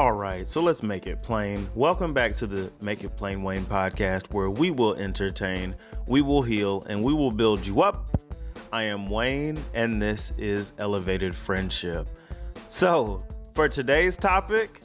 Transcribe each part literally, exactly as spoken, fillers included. All right, so let's make it plain. Welcome back to the Make It Plain Wayne podcast, where we will entertain, we will heal, and we will build you up. I am Wayne, and this is Elevated Friendship. So, for today's topic...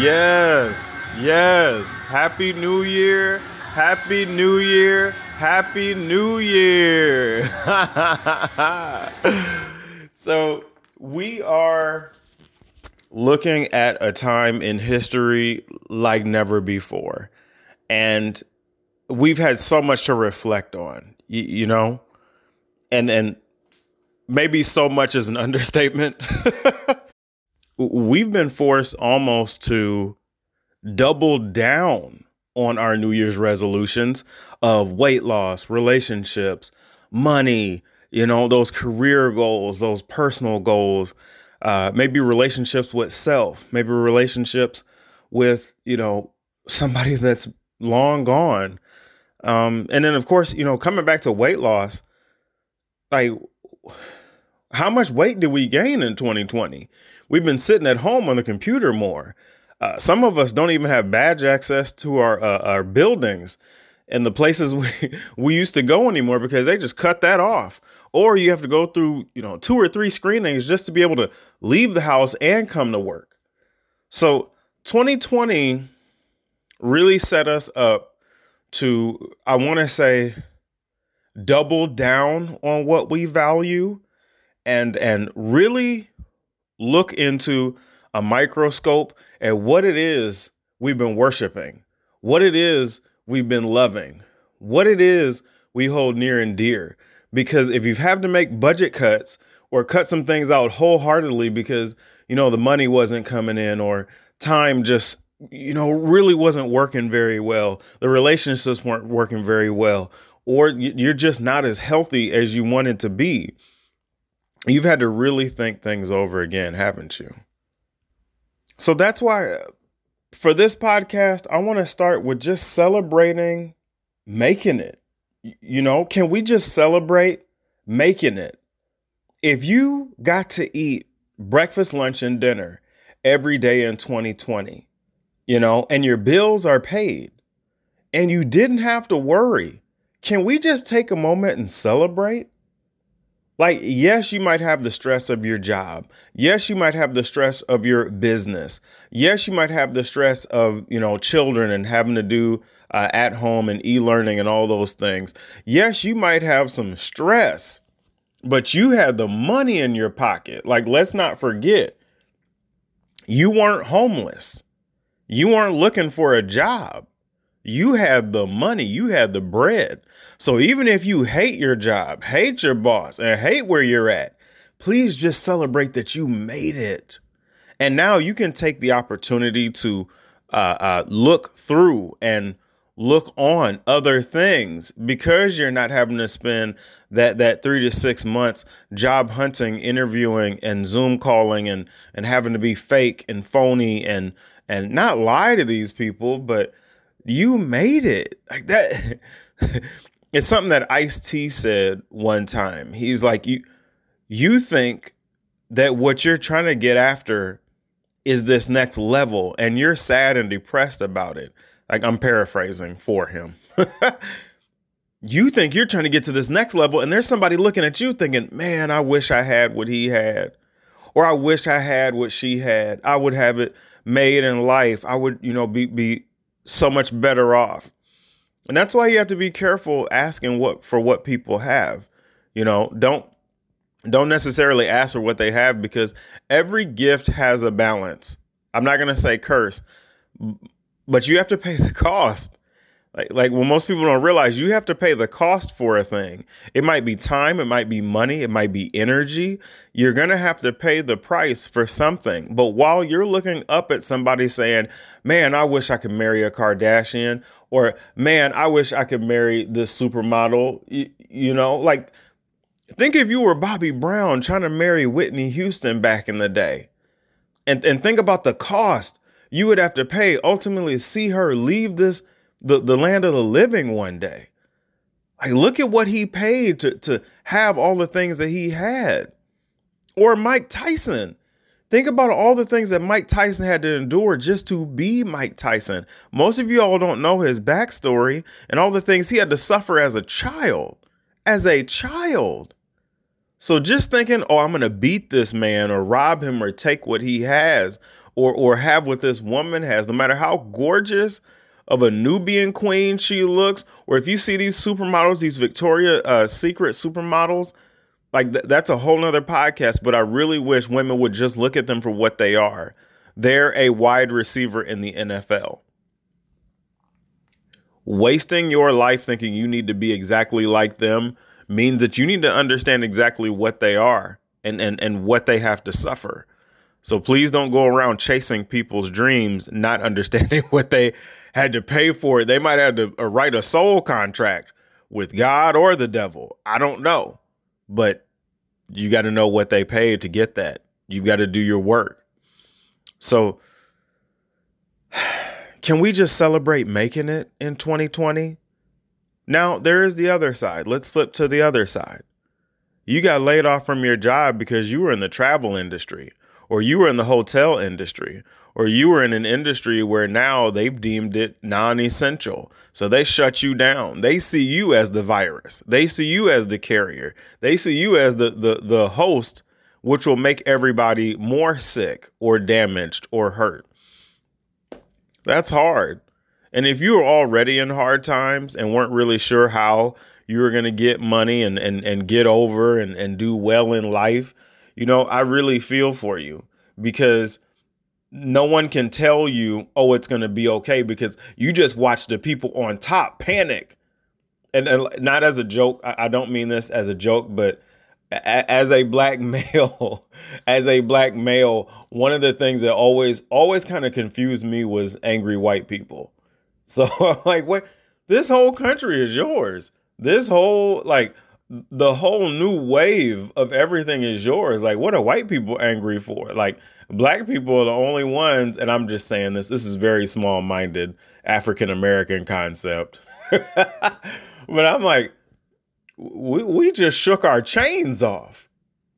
Yes! Yes, happy new year, happy new year, happy new year. So we are looking at a time in history like never before. And we've had so much to reflect on, you, you know, and, and maybe so much is an understatement. We've been forced almost to double down on our New Year's resolutions of weight loss, relationships, money, you know, those career goals, those personal goals, uh, maybe relationships with self, maybe relationships with, you know, somebody that's long gone. Um, and then, of course, you know, coming back to weight loss, like, how much weight did we gain in twenty twenty? We've been sitting at home on the computer more. Uh, some of us don't even have badge access to our uh, our buildings and the places we, we used to go anymore because they just cut that off. Or you have to go through, you know, two or three screenings just to be able to leave the house and come to work. So twenty twenty really set us up to, I want to say, double down on what we value and and really look into a microscope at what it is we've been worshiping, what it is we've been loving, what it is we hold near and dear. Because if you have to make budget cuts or cut some things out wholeheartedly because, you know, the money wasn't coming in or time just, you know, really wasn't working very well, the relationships weren't working very well, or you're just not as healthy as you wanted to be, you've had to really think things over again, haven't you? So that's why for this podcast, I want to start with just celebrating making it. You know, can we just celebrate making it? If you got to eat breakfast, lunch, and dinner every day in twenty twenty, you know, and your bills are paid and you didn't have to worry, can we just take a moment and celebrate? Like, yes, you might have the stress of your job. Yes, you might have the stress of your business. Yes, you might have the stress of, you know, children and having to do uh, at home and e-learning and all those things. Yes, you might have some stress, but you had the money in your pocket. Like, let's not forget, you weren't homeless. You weren't looking for a job. You had the money, you had the bread. So even if you hate your job, hate your boss, and hate where you're at, please just celebrate that you made it. And now you can take the opportunity to uh, uh, look through and look on other things because you're not having to spend that that three to six months job hunting, interviewing, and Zoom calling and and having to be fake and phony and and not lie to these people, but you made it. Like that. It's something that Ice-T said one time. He's like, you, you think that what you're trying to get after is this next level and you're sad and depressed about it. Like, I'm paraphrasing for him. You think you're trying to get to this next level and there's somebody looking at you thinking, man, I wish I had what he had, or I wish I had what she had. I would have it made in life. I would, you know, be, be, so much better off. And that's why you have to be careful asking what for what people have. You know, don't don't necessarily ask for what they have because every gift has a balance. I'm not going to say curse, but you have to pay the cost. Like like when most people don't realize, you have to pay the cost for a thing. It might be time, it might be money, it might be energy. You're going to have to pay the price for something. But while you're looking up at somebody saying, man, I wish I could marry a Kardashian, or man, I wish I could marry this supermodel, you, you know, like, think if you were Bobby Brown trying to marry Whitney Houston back in the day, and, and think about the cost. you would have to pay ultimately see her leave this the, the land of the living one day. Like, look at what he paid to, to have all the things that he had. Or Mike Tyson. Think about all the things that Mike Tyson had to endure just to be Mike Tyson. Most of you all don't know his backstory and all the things he had to suffer as a child. As a child. So just thinking, oh, I'm going to beat this man or rob him or take what he has or or have what this woman has, no matter how gorgeous of a Nubian queen she looks, or if you see these supermodels, these Victoria uh, Secret supermodels, like th- that's a whole nother podcast, but I really wish women would just look at them for what they are. They're a wide receiver in the N F L. Wasting your life thinking you need to be exactly like them means that you need to understand exactly what they are and, and, and what they have to suffer. So please don't go around chasing people's dreams, not understanding what they had to pay for it. They might have to write a soul contract with God or the devil. I don't know. But you got to know what they paid to get that. You've got to do your work. So can we just celebrate making it in twenty twenty? Now, there is the other side. Let's flip to the other side. You got laid off from your job because you were in the travel industry, or you were in the hotel industry, or you were in an industry where now they've deemed it non-essential. So they shut you down. They see you as the virus. They see you as the carrier. They see you as the, the, the host, which will make everybody more sick or damaged or hurt. That's hard. And if you were already in hard times and weren't really sure how you were going to get money and, and, and get over and, and do well in life, you know, I really feel for you, because no one can tell you, oh, it's going to be okay, because you just watch the people on top panic. And, and not as a joke. I don't mean this as a joke, but as a black male, as a black male, one of the things that always, always kind of confused me was angry white people. So I'm like, what? This whole country is yours. This whole, like, the whole new wave of everything is yours. Like, what are white people angry for? Like, black people are the only ones. And I'm just saying this, this is very small minded African-American concept. But I'm like, we, we just shook our chains off.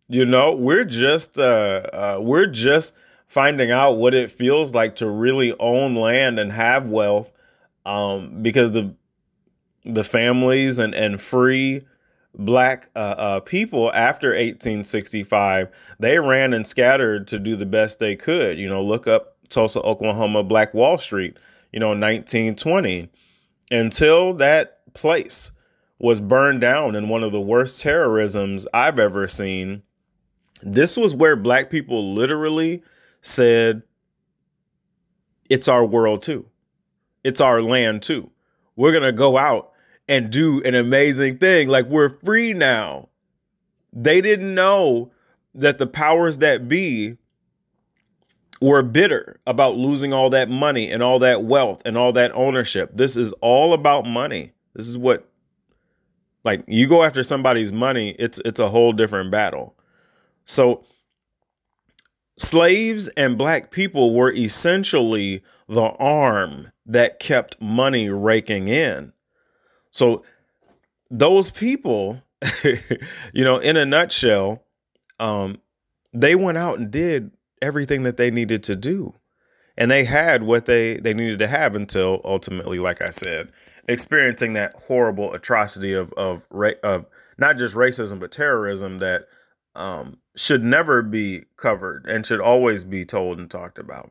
You know, we're just uh, uh, we're just finding out what it feels like to really own land and have wealth, um, because the the families and, and free Black uh, uh, people after eighteen sixty-five, they ran and scattered to do the best they could. You know, look up Tulsa, Oklahoma, Black Wall Street, you know, nineteen twenty, until that place was burned down in one of the worst terrorisms I've ever seen. This was where black people literally said, it's our world too. It's our land too. We're going to go out and do an amazing thing. Like, we're free now. They didn't know that the powers that be were bitter about losing all that money and all that wealth and all that ownership. This is all about money. This is what, like, you go after somebody's money, it's it's a whole different battle. So slaves and black people were essentially the arm that kept money raking in. So those people, you know, in a nutshell, um, they went out and did everything that they needed to do. And they had what they, they needed to have until ultimately, like I said, experiencing that horrible atrocity of of, ra- of not just racism, but terrorism that um, should never be covered and should always be told and talked about.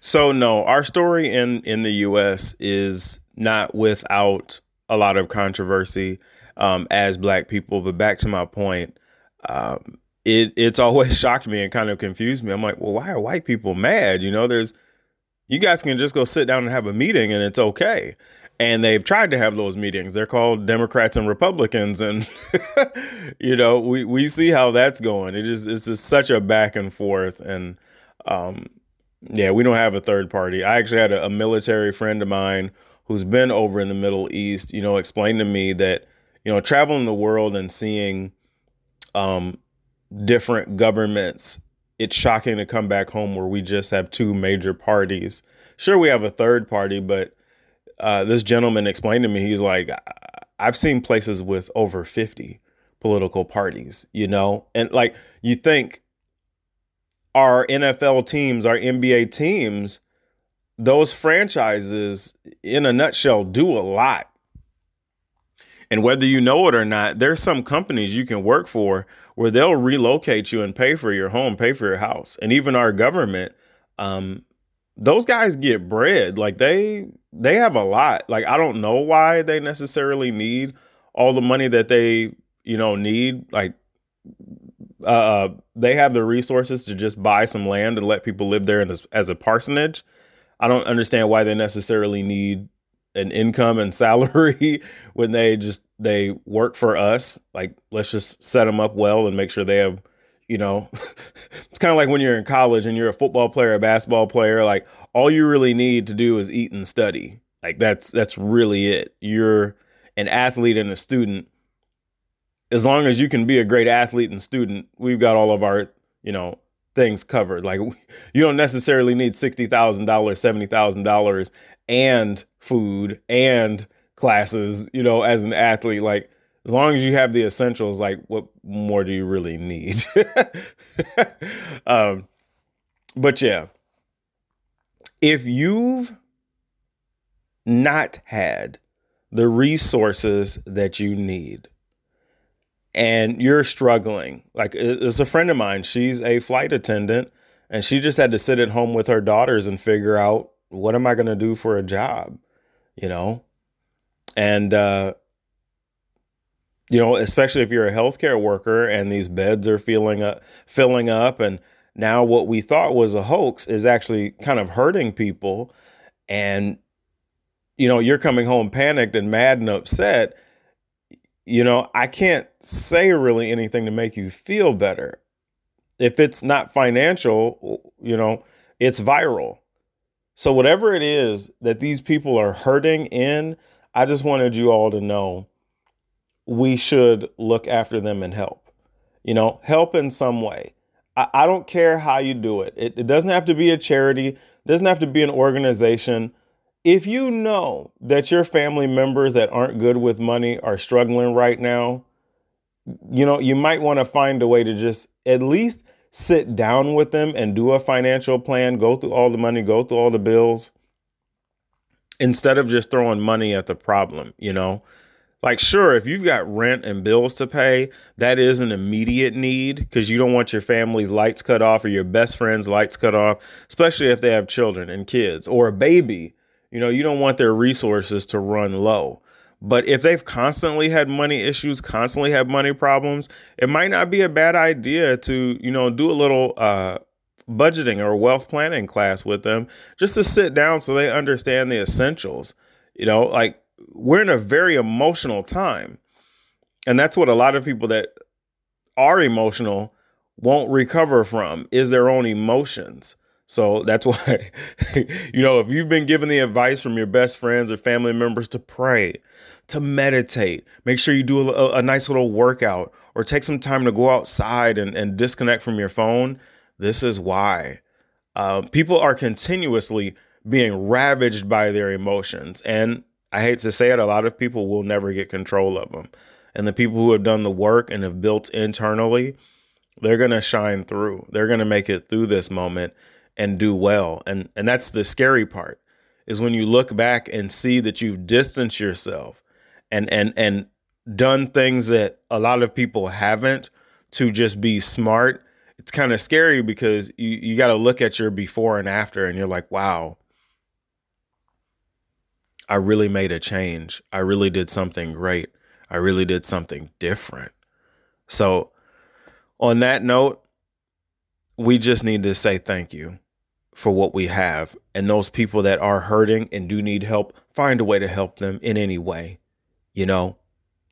So, no, our story in, in the U S is not without a lot of controversy um, as black people. But back to my point, um, it it's always shocked me and kind of confused me. I'm like, well, why are white people mad? You know, there's, you guys can just go sit down and have a meeting and it's okay. And they've tried to have those meetings. They're called Democrats and Republicans. And, you know, we, we see how that's going. It is, it's just such a back and forth. And um, yeah, we don't have a third party. I actually had a, a military friend of mine who's been over in the Middle East, you know, explained to me that, you know, traveling the world and seeing um, different governments it's shocking to come back home where we just have two major parties. Sure, we have a third party, but uh, this gentleman explained to me, he's like, I've seen places with over fifty political parties, you know? And like, you think our N F L teams, our N B A teams, those franchises in a nutshell do a lot. And whether you know it or not, there's some companies you can work for where they'll relocate you and pay for your home, pay for your house. And even our government, um, those guys get bread. Like they, they have a lot. Like, I don't know why they necessarily need all the money that they, you know, need. Like, uh, they have the resources to just buy some land and let people live there in as, as a parsonage. I don't understand why they necessarily need an income and salary when they just, they work for us. Like, let's just set them up well and make sure they have, you know, it's kind of like when you're in college and you're a football player, a basketball player, like all you really need to do is eat and study. Like that's, that's really it. You're an athlete and a student. As long as you can be a great athlete and student, we've got all of our, you know, things covered. Like you don't necessarily need sixty thousand dollars, seventy thousand dollars and food and classes, you know, as an athlete. Like as long as you have the essentials, like what more do you really need? um, but yeah, if you've not had the resources that you need and you're struggling, like it's a friend of mine, she's a flight attendant and she just had to sit at home with her daughters and figure out, what am I going to do for a job, you know? And, uh, you know, especially if you're a healthcare worker and these beds are feeling up, filling up. And now what we thought was a hoax is actually kind of hurting people. And, you know, you're coming home panicked and mad and upset. You know, I can't say really anything to make you feel better. If it's not financial, you know, it's viral. So whatever it is that these people are hurting in, I just wanted you all to know we should look after them and help, you know, help in some way. I, I don't care how you do it. it. It doesn't have to be a charity. It doesn't have to be an organization. If you know that your family members that aren't good with money are struggling right now, you know, you might want to find a way to just at least sit down with them and do a financial plan, go through all the money, go through all the bills, instead of just throwing money at the problem, you know? Like, sure, if you've got rent and bills to pay, that is an immediate need because you don't want your family's lights cut off or your best friend's lights cut off, especially if they have children and kids or a baby. You know, you don't want their resources to run low. But if they've constantly had money issues, constantly had money problems, it might not be a bad idea to, you know, do a little uh, budgeting or wealth planning class with them just to sit down so they understand the essentials. You know, like we're in a very emotional time. And that's what a lot of people that are emotional won't recover from, is their own emotions. So that's why, you know, if you've been given the advice from your best friends or family members to pray, to meditate, make sure you do a, a nice little workout or take some time to go outside and, and disconnect from your phone. This is why uh, people are continuously being ravaged by their emotions. And I hate to say it, a lot of people will never get control of them. And the people who have done the work and have built internally, they're going to shine through. They're going to make it through this moment and do well. And and that's the scary part, is when you look back and see that you've distanced yourself and and and done things that a lot of people haven't to just be smart. It's kind of scary because you, you got to look at your before and after and you're like, wow, I really made a change. I really did something great. I really did something different. So on that note, we just need to say thank you for what we have. And those people that are hurting and do need help, find a way to help them in any way. You know,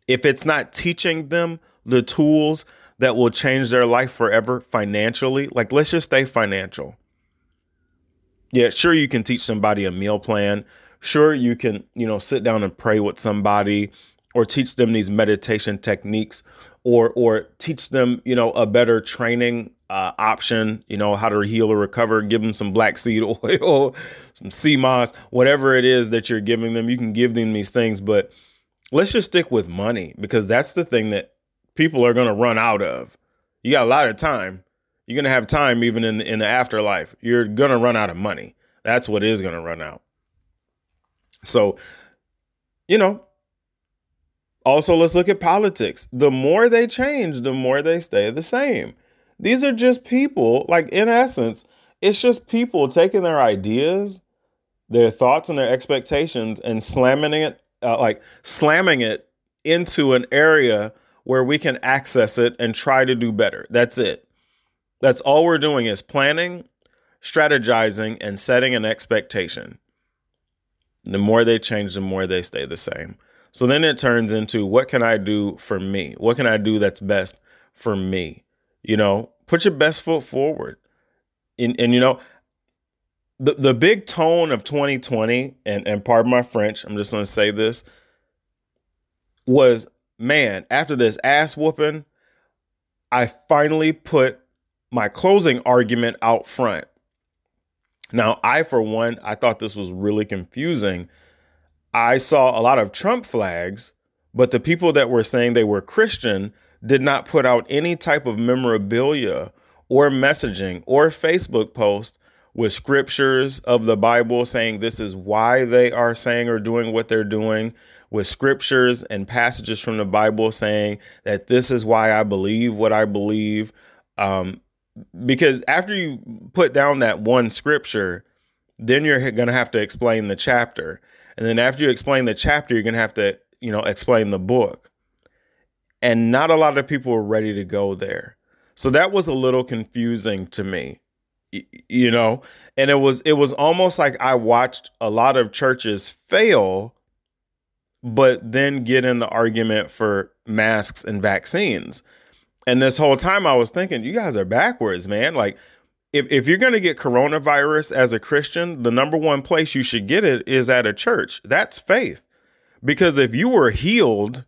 if it's not teaching them the tools that will change their life forever financially, like let's just stay financial. Yeah, sure, you can teach somebody a meal plan. Sure, you can, you know, sit down and pray with somebody or teach them these meditation techniques, or or teach them, you know, a better training uh, option, you know, how to heal or recover, give them some black seed oil, some sea moss, whatever it is that you're giving them. You can give them these things, but let's just stick with money, because that's the thing that people are going to run out of. You got a lot of time. You're going to have time even in the, in the afterlife. You're going to run out of money. That's what is going to run out. So, you know, also let's look at politics. The more they change, the more they stay the same. These are just people, like in essence, it's just people taking their ideas, their thoughts and their expectations and slamming it, uh, like slamming it into an area where we can access it and try to do better. That's it. That's all we're doing is planning, strategizing, and setting an expectation. The more they change, the more they stay the same. So then it turns into, what can I do for me? What can I do that's best for me? You know, put your best foot forward. And, and you know, the, the big tone of twenty twenty, and, and pardon my French, I'm just going to say this, was, man, after this ass whooping, I finally put my closing argument out front. Now, I, for one, I thought this was really confusing. I saw a lot of Trump flags, but the people that were saying they were Christian did not put out any type of memorabilia or messaging or Facebook post with scriptures of the Bible saying this is why they are saying or doing what they're doing, with scriptures and passages from the Bible saying that this is why I believe what I believe. Um, because after you put down that one scripture, then you're going to have to explain the chapter. And then after you explain the chapter, you're going to have to, you know, explain the book. And not a lot of people are ready to go there. So that was a little confusing to me. You know, and it was it was almost like I watched a lot of churches fail, but then get in the argument for masks and vaccines. And this whole time I was thinking, you guys are backwards, man. Like if, if you're going to get coronavirus as a Christian, the number one place you should get it is at a church. That's faith. Because if you were healed,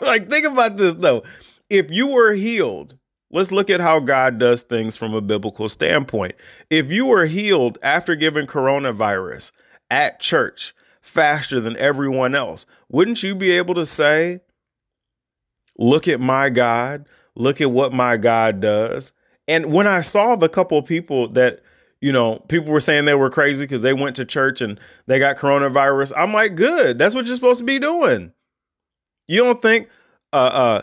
like think about this, though, if you were healed, let's look at how God does things from a biblical standpoint. If you were healed after giving coronavirus at church faster than everyone else, wouldn't you be able to say, look at my God, look at what my God does? And when I saw the couple of people that, you know, people were saying they were crazy because they went to church and they got coronavirus, I'm like, good, that's what you're supposed to be doing. You don't think, uh, uh,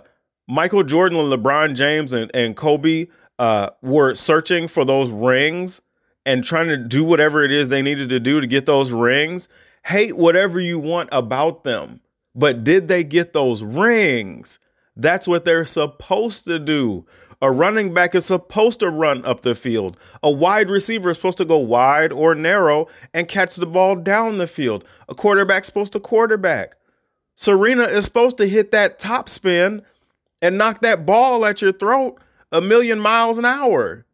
Michael Jordan and LeBron James and, and Kobe uh, were searching for those rings and trying to do whatever it is they needed to do to get those rings? Hate whatever you want about them, but did they get those rings? That's what they're supposed to do. A running back is supposed to run up the field. A wide receiver is supposed to go wide or narrow and catch the ball down the field. A quarterback's supposed to quarterback. Serena is supposed to hit that top spin and knock that ball at your throat a million miles an hour.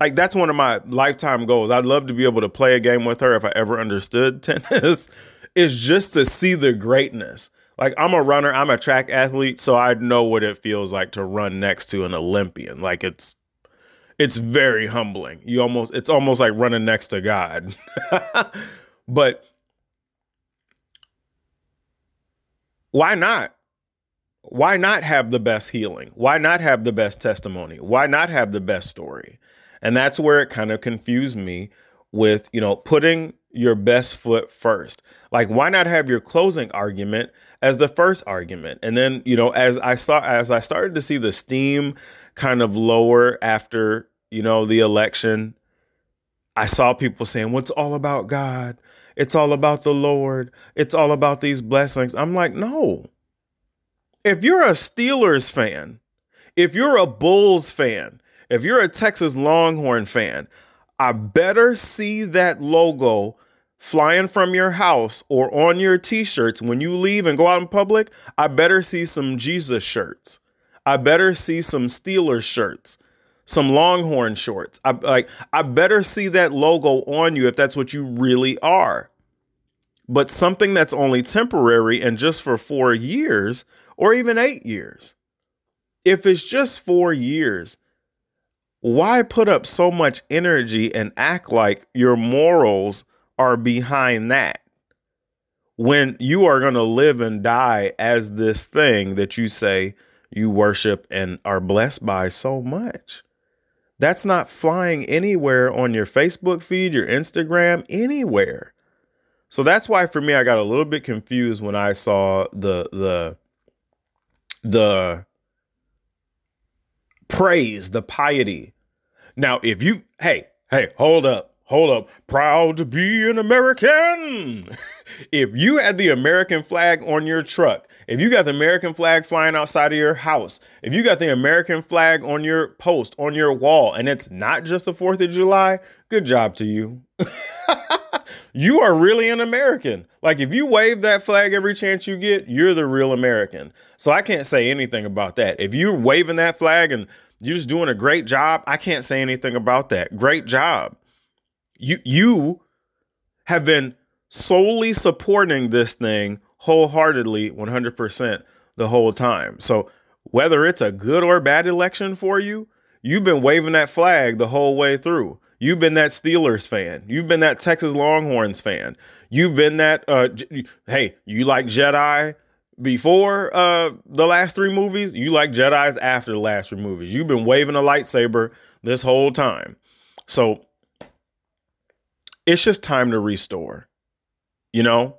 Like, that's one of my lifetime goals. I'd love to be able to play a game with her if I ever understood tennis. It's just to see the greatness. Like, I'm a runner. I'm a track athlete. So I know what it feels like to run next to an Olympian. Like, it's it's very humbling. You almost it's almost like running next to God. But why not? Why not have the best healing? Why not have the best testimony? Why not have the best story? And that's where it kind of confused me with, you know, putting your best foot first. Like, why not have your closing argument as the first argument? And then, you know, as I saw, as I started to see the steam kind of lower after, you know, the election, I saw people saying, well, it's all about God. It's all about the Lord. It's all about these blessings. I'm like, no. If you're a Steelers fan, if you're a Bulls fan, if you're a Texas Longhorn fan, I better see that logo flying from your house or on your t-shirts when you leave and go out in public. I better see some Jesus shirts. I better see some Steelers shirts, some Longhorn shorts. I like I better see that logo on you if that's what you really are. but something that's only temporary and just for four years or even eight years. If it's just four years, why put up so much energy and act like your morals are behind that when you are going to live and die as this thing that you say you worship and are blessed by so much? That's not flying anywhere on your Facebook feed, your Instagram, anywhere. So that's why for me, I got a little bit confused when I saw the the the praise, the piety. Now, if you, hey, hey, hold up, hold up. Proud to be an American. If you had the American flag on your truck, if you got the American flag flying outside of your house, if you got the American flag on your post, on your wall, and it's not just the fourth of July, good job to you. You are really an American. Like, if you wave that flag every chance you get, you're the real American. So I can't say anything about that. If you're waving that flag and you're just doing a great job, I can't say anything about that. Great job. You, you have been solely supporting this thing wholeheartedly, one hundred percent the whole time. So whether it's a good or bad election for you, you've been waving that flag the whole way through. You've been that Steelers fan. You've been that Texas Longhorns fan. You've been that, uh, J- hey, you like Jedi before uh, the last three movies? You like Jedis after the last three movies. You've been waving a lightsaber this whole time. So it's just time to restore. You know,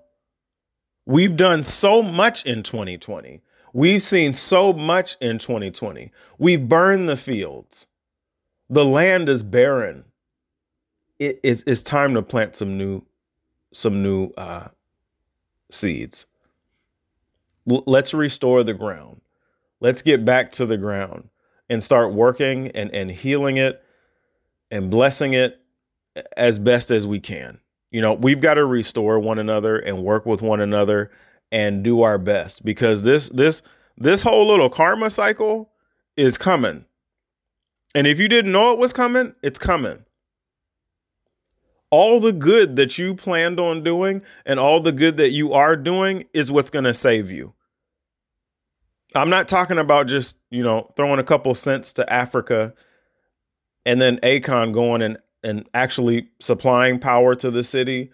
we've done so much in twenty twenty. We've seen so much in twenty twenty. We've burned the fields. The land is barren. It is it's time to plant some new some new uh, seeds. L- let's restore the ground. Let's get back to the ground and start working and, and healing it and blessing it as best as we can. You know, we've got to restore one another and work with one another and do our best, because this this this whole little karma cycle is coming. And if you didn't know it was coming, it's coming. All the good that you planned on doing and all the good that you are doing is what's going to save you. I'm not talking about just, you know, throwing a couple cents to Africa and then Akon going and, and actually supplying power to the city.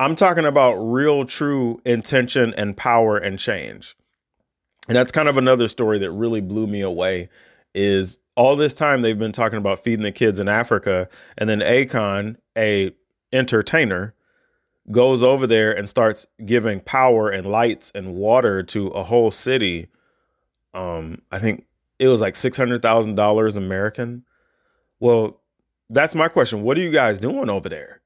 I'm talking about real, true intention and power and change. And that's kind of another story that really blew me away is all this time they've been talking about feeding the kids in Africa, and then Akon, a entertainer, goes over there and starts giving power and lights and water to a whole city. Um, I think it was like six hundred thousand dollars American. Well, that's my question. What are you guys doing over there?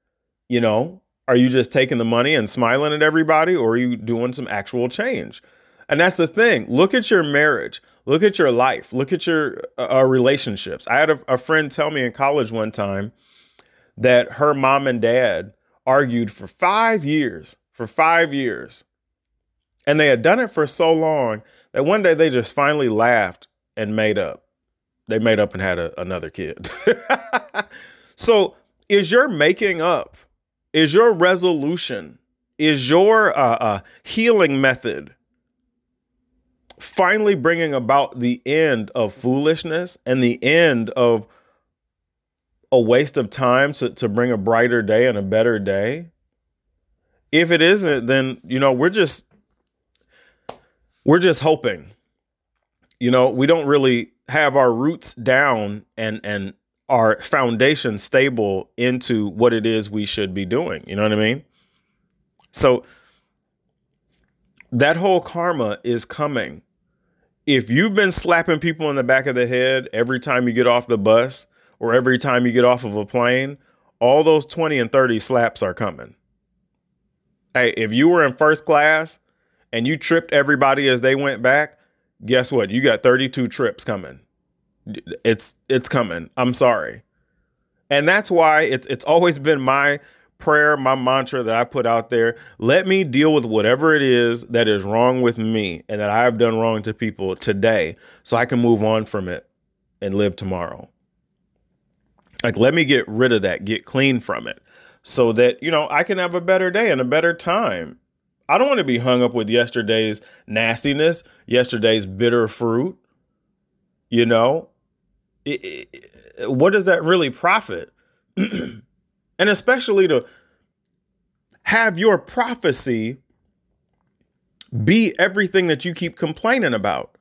You know, are you just taking the money and smiling at everybody, or are you doing some actual change? And that's the thing. Look at your marriage. Look at your life. Look at your uh, relationships. I had a, a friend tell me in college one time that her mom and dad argued for five years, for five years. And they had done it for so long that one day they just finally laughed and made up. They made up and had a, another kid. So is your making up, is your resolution, is your uh, uh, healing method finally bringing about the end of foolishness and the end of a waste of time to, to bring a brighter day and a better day? If it isn't, then, you know, we're just, we're just hoping. You know, we don't really have our roots down and, and our foundation stable into what it is we should be doing. You know what I mean? So that whole karma is coming. If you've been slapping people in the back of the head every time you get off the bus or every time you get off of a plane, all those twenty and thirty slaps are coming. Hey, if you were in first class and you tripped everybody as they went back, guess what? You got thirty-two trips coming. It's it's coming. I'm sorry. And that's why it's it's always been my prayer, my mantra that I put out there. Let me deal with whatever it is that is wrong with me and that I've done wrong to people today so I can move on from it and live tomorrow. Like, let me get rid of that, get clean from it so that, you know, I can have a better day and a better time I don't want to be hung up with yesterday's nastiness, yesterday's bitter fruit. You know, it, it, what does that really profit? And especially to have your prophecy be everything that you keep complaining about.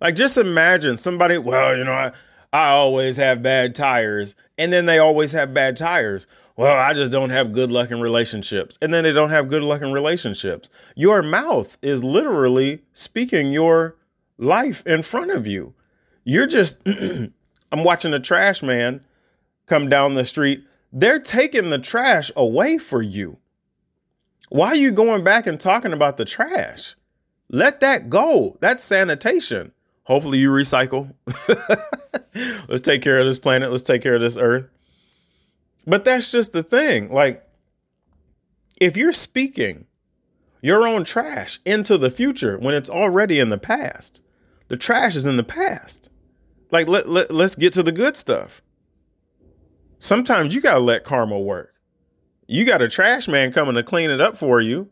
Like, just imagine somebody, well, you know, I, I always have bad tires, and then they always have bad tires. Well, I just don't have good luck in relationships. And then they don't have good luck in relationships. Your mouth is literally speaking your life in front of you. You're just, I'm watching a trash man come down the street. They're taking the trash away for you. Why are you going back and talking about the trash? Let that go. That's sanitation. Hopefully you recycle. Let's take care of this planet. Let's take care of this earth. But that's just the thing. Like, if you're speaking your own trash into the future when it's already in the past, the trash is in the past. Like, let, let, let's get to the good stuff. Sometimes you got to let karma work. You got a trash man coming to clean it up for you,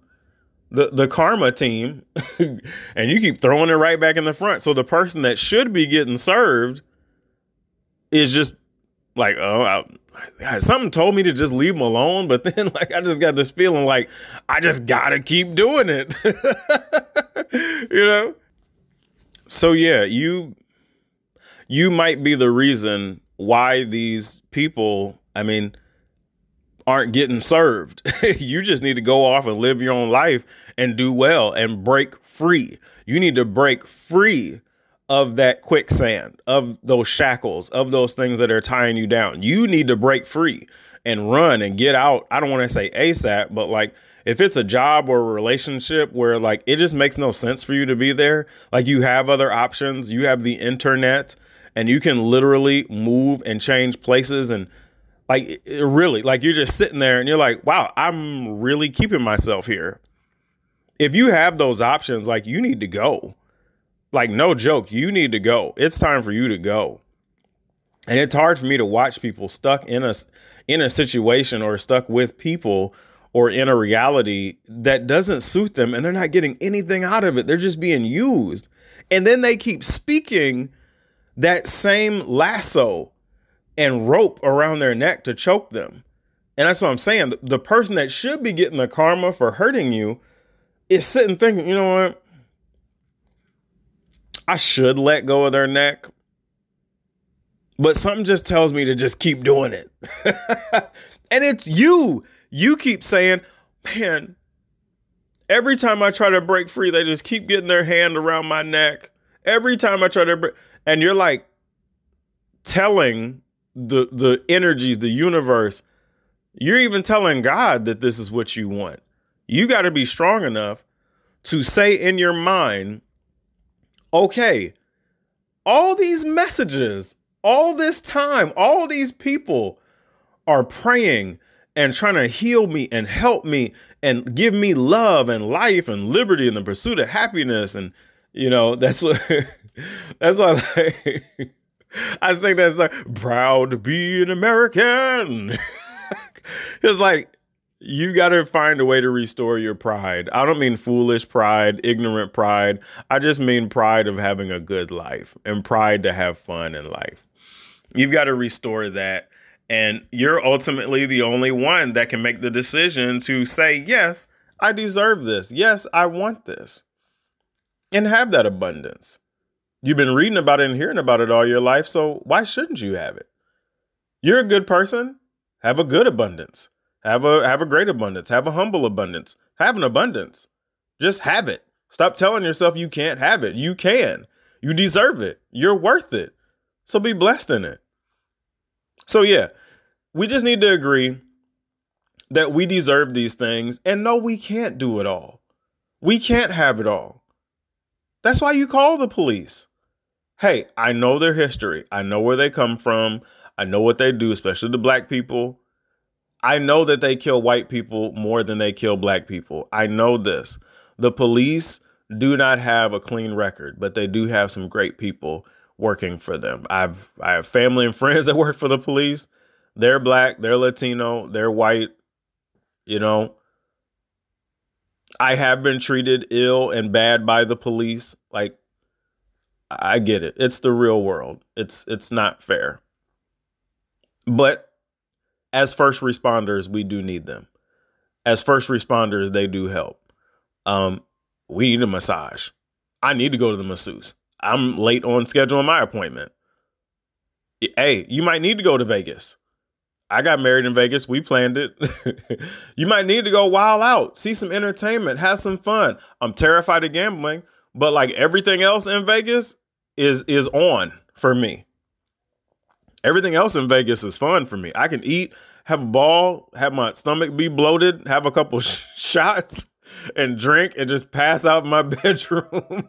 the, the karma team, and you keep throwing it right back in the front. So the person that should be getting served is just like, oh, I, God, something told me to just leave them alone. But then, like, I just got this feeling like I just got to keep doing it, you know? So, yeah, you you might be the reason why these people, I mean, aren't getting served. You just need to go off and live your own life and do well and break free. You need to break free of that quicksand, of those shackles, of those things that are tying you down. You need to break free and run and get out. I don't want to say ASAP, but like, if it's a job or a relationship where like, it just makes no sense for you to be there. Like, you have other options, you have the internet, and you can literally move and change places. And like, it really, like, you're just sitting there and you're like, wow, I'm really keeping myself here. If you have those options, like, you need to go. Like, no joke, you need to go. It's time for you to go. And it's hard for me to watch people stuck in a, in a situation or stuck with people or in a reality that doesn't suit them, and they're not getting anything out of it. They're just being used. And then they keep speaking that same lasso and rope around their neck to choke them. And that's what I'm saying. The, the person that should be getting the karma for hurting you is sitting thinking, you know what? I should let go of their neck, but something just tells me to just keep doing it. And it's you. You keep saying, man, every time I try to break free, they just keep getting their hand around my neck. Every time I try to break, and you're like telling the, the energies, the universe, you're even telling God that this is what you want. You got to be strong enough to say in your mind, okay, all these messages, all this time, all these people are praying and trying to heal me and help me and give me love and life and liberty and the pursuit of happiness. And, you know, that's what, that's why I, like, I think that's like, proud to be an American. It's like, you got to find a way to restore your pride. I don't mean foolish pride, ignorant pride. I just mean pride of having a good life and pride to have fun in life. You've got to restore that. And you're ultimately the only one that can make the decision to say, yes, I deserve this. Yes, I want this. And have that abundance. You've been reading about it and hearing about it all your life. So why shouldn't you have it? You're a good person. Have a good abundance. Have a have a great abundance. Have a humble abundance. Have an abundance. Just have it. Stop telling yourself you can't have it. You can. You deserve it. You're worth it. So be blessed in it. So yeah, we just need to agree that we deserve these things. And no, we can't do it all. We can't have it all. That's why you call the police. Hey, I know their history. I know where they come from. I know what they do, especially the black people. I know that they kill white people more than they kill black people. I know this. The police do not have a clean record, but they do have some great people working for them. I've, I have family and friends that work for the police. They're black, they're Latino, they're white. You know, I have been treated ill and bad by the police. Like, I get it. It's the real world. It's it's not fair. But as first responders, we do need them. As first responders, they do help. Um, we need a massage. I need to go to the masseuse. I'm late on scheduling my appointment. Hey, you might need to go to Vegas. I got married in Vegas. We planned it. You might need to go wild out, see some entertainment, have some fun. I'm terrified of gambling, but like everything else in Vegas is is on for me. Everything else in Vegas is fun for me. I can eat, have a ball, have my stomach be bloated, have a couple sh- shots and drink and just pass out in my bedroom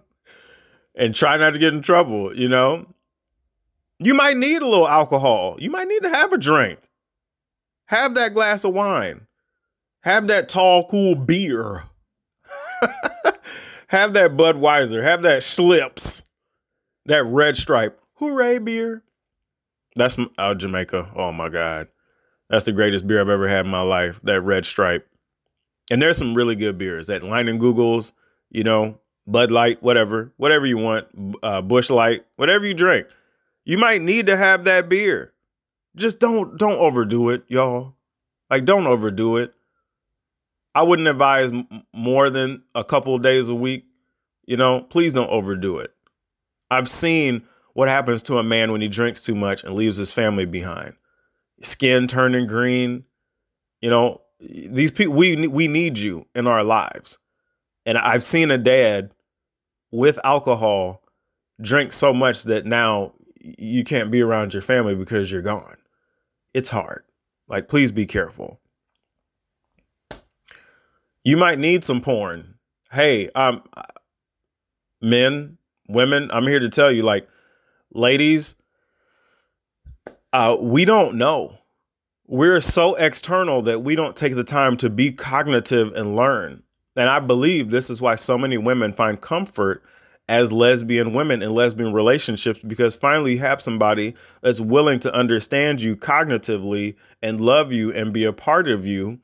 and try not to get in trouble, you know? You might need a little alcohol. You might need to have a drink. Have that glass of wine. Have that tall, cool beer. Have that Budweiser. Have that Schlips. That Red Stripe. Hooray beer. That's out of Jamaica. Oh, my God. That's the greatest beer I've ever had in my life. That Red Stripe. And there's some really good beers. That Line and Google's, you know, Bud Light, whatever. Whatever you want. Uh, Busch Light. Whatever you drink. You might need to have that beer. Just don't don't overdo it, y'all. Like, don't overdo it. I wouldn't advise m- more than a couple of days a week. You know, please don't overdo it. I've seen what happens to a man when he drinks too much and leaves his family behind. Skin turning green. You know, these people, we, we need you in our lives. And I've seen a dad with alcohol drink so much that now you can't be around your family because you're gone. It's hard. Like, please be careful. You might need some porn. Hey, um, men, women, I'm here to tell you, like, ladies, uh, we don't know. We're so external that we don't take the time to be cognitive and learn. And I believe this is why so many women find comfort as lesbian women in lesbian relationships, because finally you have somebody that's willing to understand you cognitively and love you and be a part of you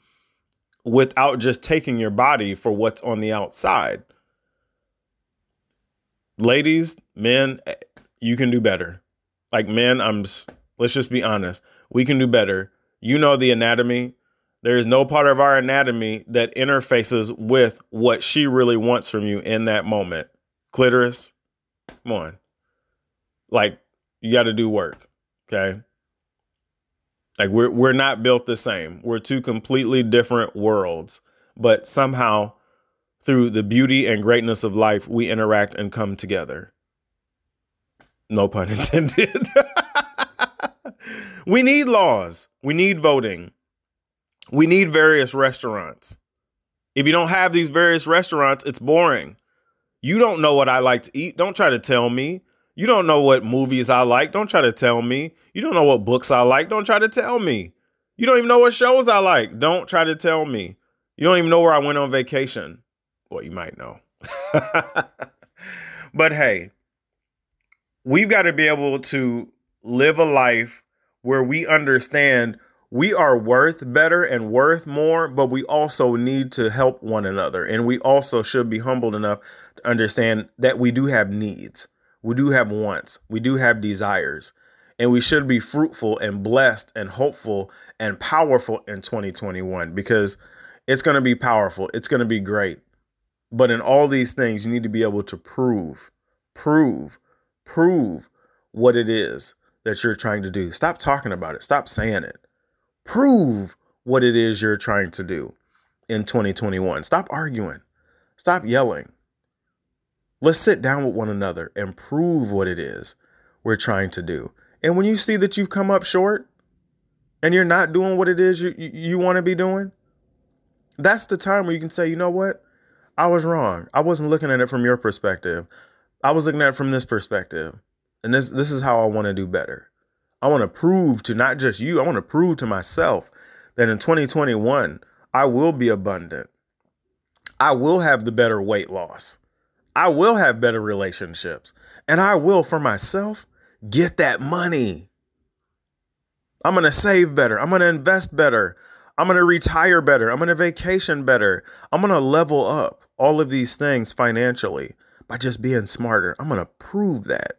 without just taking your body for what's on the outside. Ladies, men, you can do better. Like, men, I'm just, let's just be honest. We can do better. You know the anatomy. There is no part of our anatomy that interfaces with what she really wants from you in that moment. Clitoris, come on. Like, you got to do work, okay? Like, we're we're not built the same. We're two completely different worlds. But somehow, through the beauty and greatness of life, we interact and come together. No pun intended. We need laws. We need voting. We need various restaurants. If you don't have these various restaurants, it's boring. You don't know what I like to eat. Don't try to tell me. You don't know what movies I like. Don't try to tell me. You don't know what books I like. Don't try to tell me. You don't even know what shows I like. Don't try to tell me. You don't even know where I went on vacation. Well, you might know. But hey, we've got to be able to live a life where we understand we are worth better and worth more, but we also need to help one another. And we also should be humbled enough to understand that we do have needs. We do have wants. We do have desires. And we should be fruitful and blessed and hopeful and powerful in twenty twenty-one, because it's going to be powerful. It's going to be great. But in all these things, you need to be able to prove, prove, prove what it is that you're trying to do. Stop talking about it. Stop saying it. Prove what it is you're trying to do in twenty twenty-one. Stop arguing. Stop yelling. Let's sit down with one another and prove what it is we're trying to do. And when you see that you've come up short and you're not doing what it is you, you, you want to be doing, that's the time where you can say, you know what? I was wrong. I wasn't looking at it from your perspective. I was looking at it from this perspective. And this, this is how I want to do better. I want to prove to not just you, I want to prove to myself that in twenty twenty-one, I will be abundant. I will have the better weight loss. I will have better relationships. And I will, for myself, get that money. I'm going to save better. I'm going to invest better. I'm going to retire better. I'm going to vacation better. I'm going to level up all of these things financially by just being smarter. I'm going to prove that.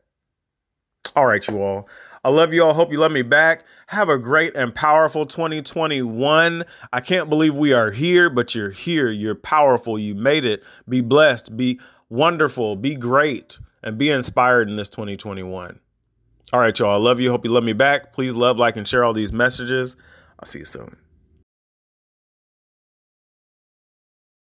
All right, you all. I love you all. Hope you love me back. Have a great and powerful twenty twenty-one. I can't believe we are here, but you're here. You're powerful. You made it. Be blessed. Be wonderful. Be great. And be inspired in this twenty twenty-one. All right, y'all. I love you. Hope you love me back. Please love, like, and share all these messages. I'll see you soon.